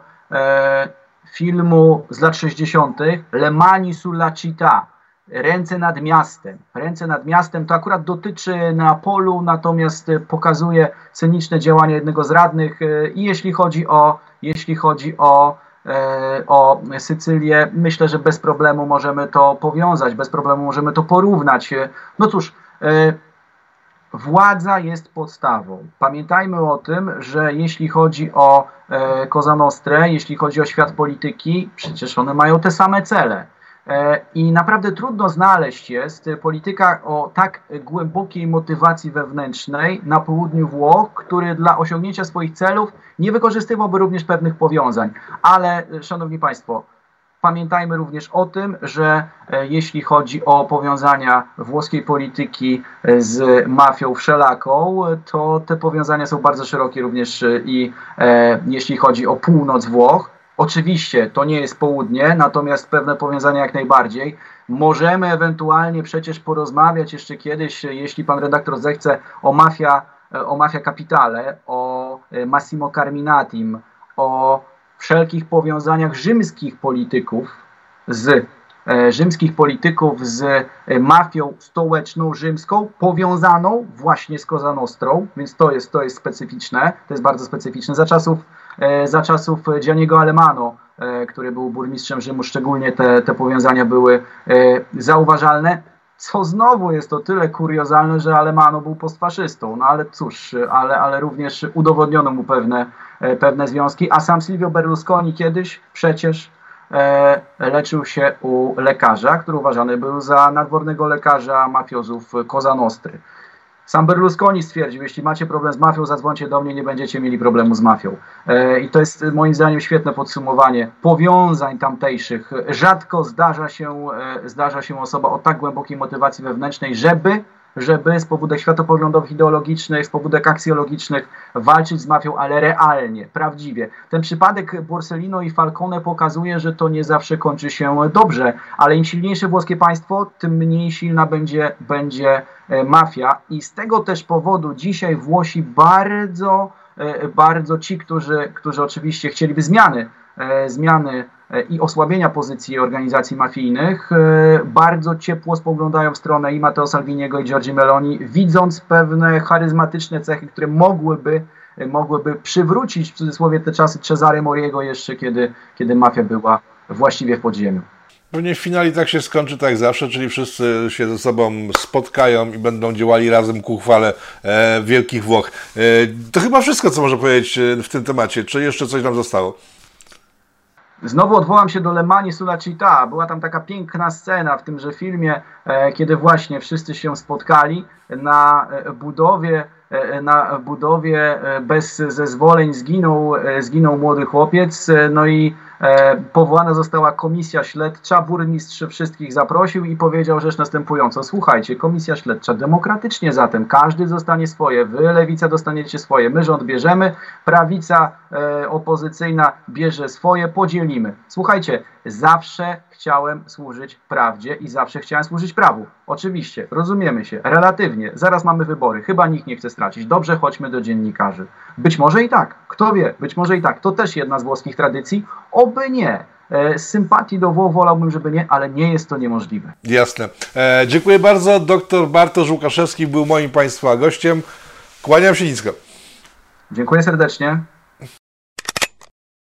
filmu z lat 60. Le Mani sulla città, Ręce nad miastem. Ręce nad miastem to akurat dotyczy Neapolu, natomiast pokazuje sceniczne działania jednego z radnych i jeśli chodzi o Sycylię, myślę, że bez problemu możemy to powiązać, bez problemu możemy to porównać. No cóż, władza jest podstawą. Pamiętajmy o tym, że jeśli chodzi o Cosa Nostrę, jeśli chodzi o świat polityki, przecież one mają te same cele. I naprawdę trudno znaleźć jest polityka o tak głębokiej motywacji wewnętrznej na południu Włoch, który dla osiągnięcia swoich celów nie wykorzystywałby również pewnych powiązań. Ale, szanowni państwo, pamiętajmy również o tym, że jeśli chodzi o powiązania włoskiej polityki z mafią wszelaką, to te powiązania są bardzo szerokie również i jeśli chodzi o północ Włoch. Oczywiście to nie jest południe, natomiast pewne powiązania jak najbardziej. Możemy ewentualnie przecież porozmawiać jeszcze kiedyś, jeśli pan redaktor zechce, o Mafia Capitale, o Massimo Carminatim, o wszelkich powiązaniach rzymskich polityków z mafią stołeczną rzymską, powiązaną właśnie z Cosa Nostrą, więc to jest specyficzne, to jest bardzo specyficzne. Za czasów Gianniego Alemano, który był burmistrzem Rzymu, szczególnie te powiązania były zauważalne, co znowu jest o tyle kuriozalne, że Alemano był postfaszystą, no ale cóż, ale również udowodniono mu pewne związki, a sam Silvio Berlusconi kiedyś przecież leczył się u lekarza, który uważany był za nadwornego lekarza mafiozów Cosa Nostry. Sam Berlusconi stwierdził, jeśli macie problem z mafią, zadzwońcie do mnie, nie będziecie mieli problemu z mafią. I to jest moim zdaniem świetne podsumowanie powiązań tamtejszych. Rzadko zdarza się osoba o tak głębokiej motywacji wewnętrznej, żeby z pobudek światopoglądowych, ideologicznych, z pobudek aksjologicznych walczyć z mafią, ale realnie, prawdziwie. Ten przypadek Borsellino i Falcone pokazuje, że to nie zawsze kończy się dobrze, ale im silniejsze włoskie państwo, tym mniej silna będzie mafia i z tego też powodu dzisiaj Włosi bardzo ci, którzy oczywiście chcieliby zmiany i osłabienia pozycji organizacji mafijnych, bardzo ciepło spoglądają w stronę i Matteo Salviniego, i Giorgi Meloni, widząc pewne charyzmatyczne cechy, które mogłyby przywrócić w cudzysłowie te czasy Cesare Moriego jeszcze, kiedy mafia była właściwie w podziemiu. No nie, w finale tak się skończy, tak jak zawsze, czyli wszyscy się ze sobą spotkają i będą działali razem ku uchwale Wielkich Włoch. To chyba wszystko, co można powiedzieć w tym temacie. Czy jeszcze coś nam zostało? Znowu odwołam się do Le Mani sulla città. Była tam taka piękna scena w tymże filmie, kiedy właśnie wszyscy się spotkali na budowie bez zezwoleń zginął młody chłopiec, no i powołana została komisja śledcza, burmistrz wszystkich zaprosił i powiedział rzecz następującą: słuchajcie, komisja śledcza, demokratycznie zatem każdy zostanie swoje, wy lewica dostaniecie swoje, my rząd bierzemy, prawica opozycyjna bierze swoje, podzielimy. Słuchajcie, zawsze chciałem służyć prawdzie i zawsze chciałem służyć prawu. Oczywiście, rozumiemy się, relatywnie, zaraz mamy wybory, chyba nikt nie chce stracić. Dobrze, chodźmy do dziennikarzy. Być może i tak, kto wie, być może i tak. To też jedna z włoskich tradycji, oby nie. Z sympatii do Włoch wolałbym, żeby nie, ale nie jest to niemożliwe. Jasne. Dziękuję bardzo. Doktor Bartosz Łukaszewski był moim Państwa gościem. Kłaniam się nisko. Dziękuję serdecznie.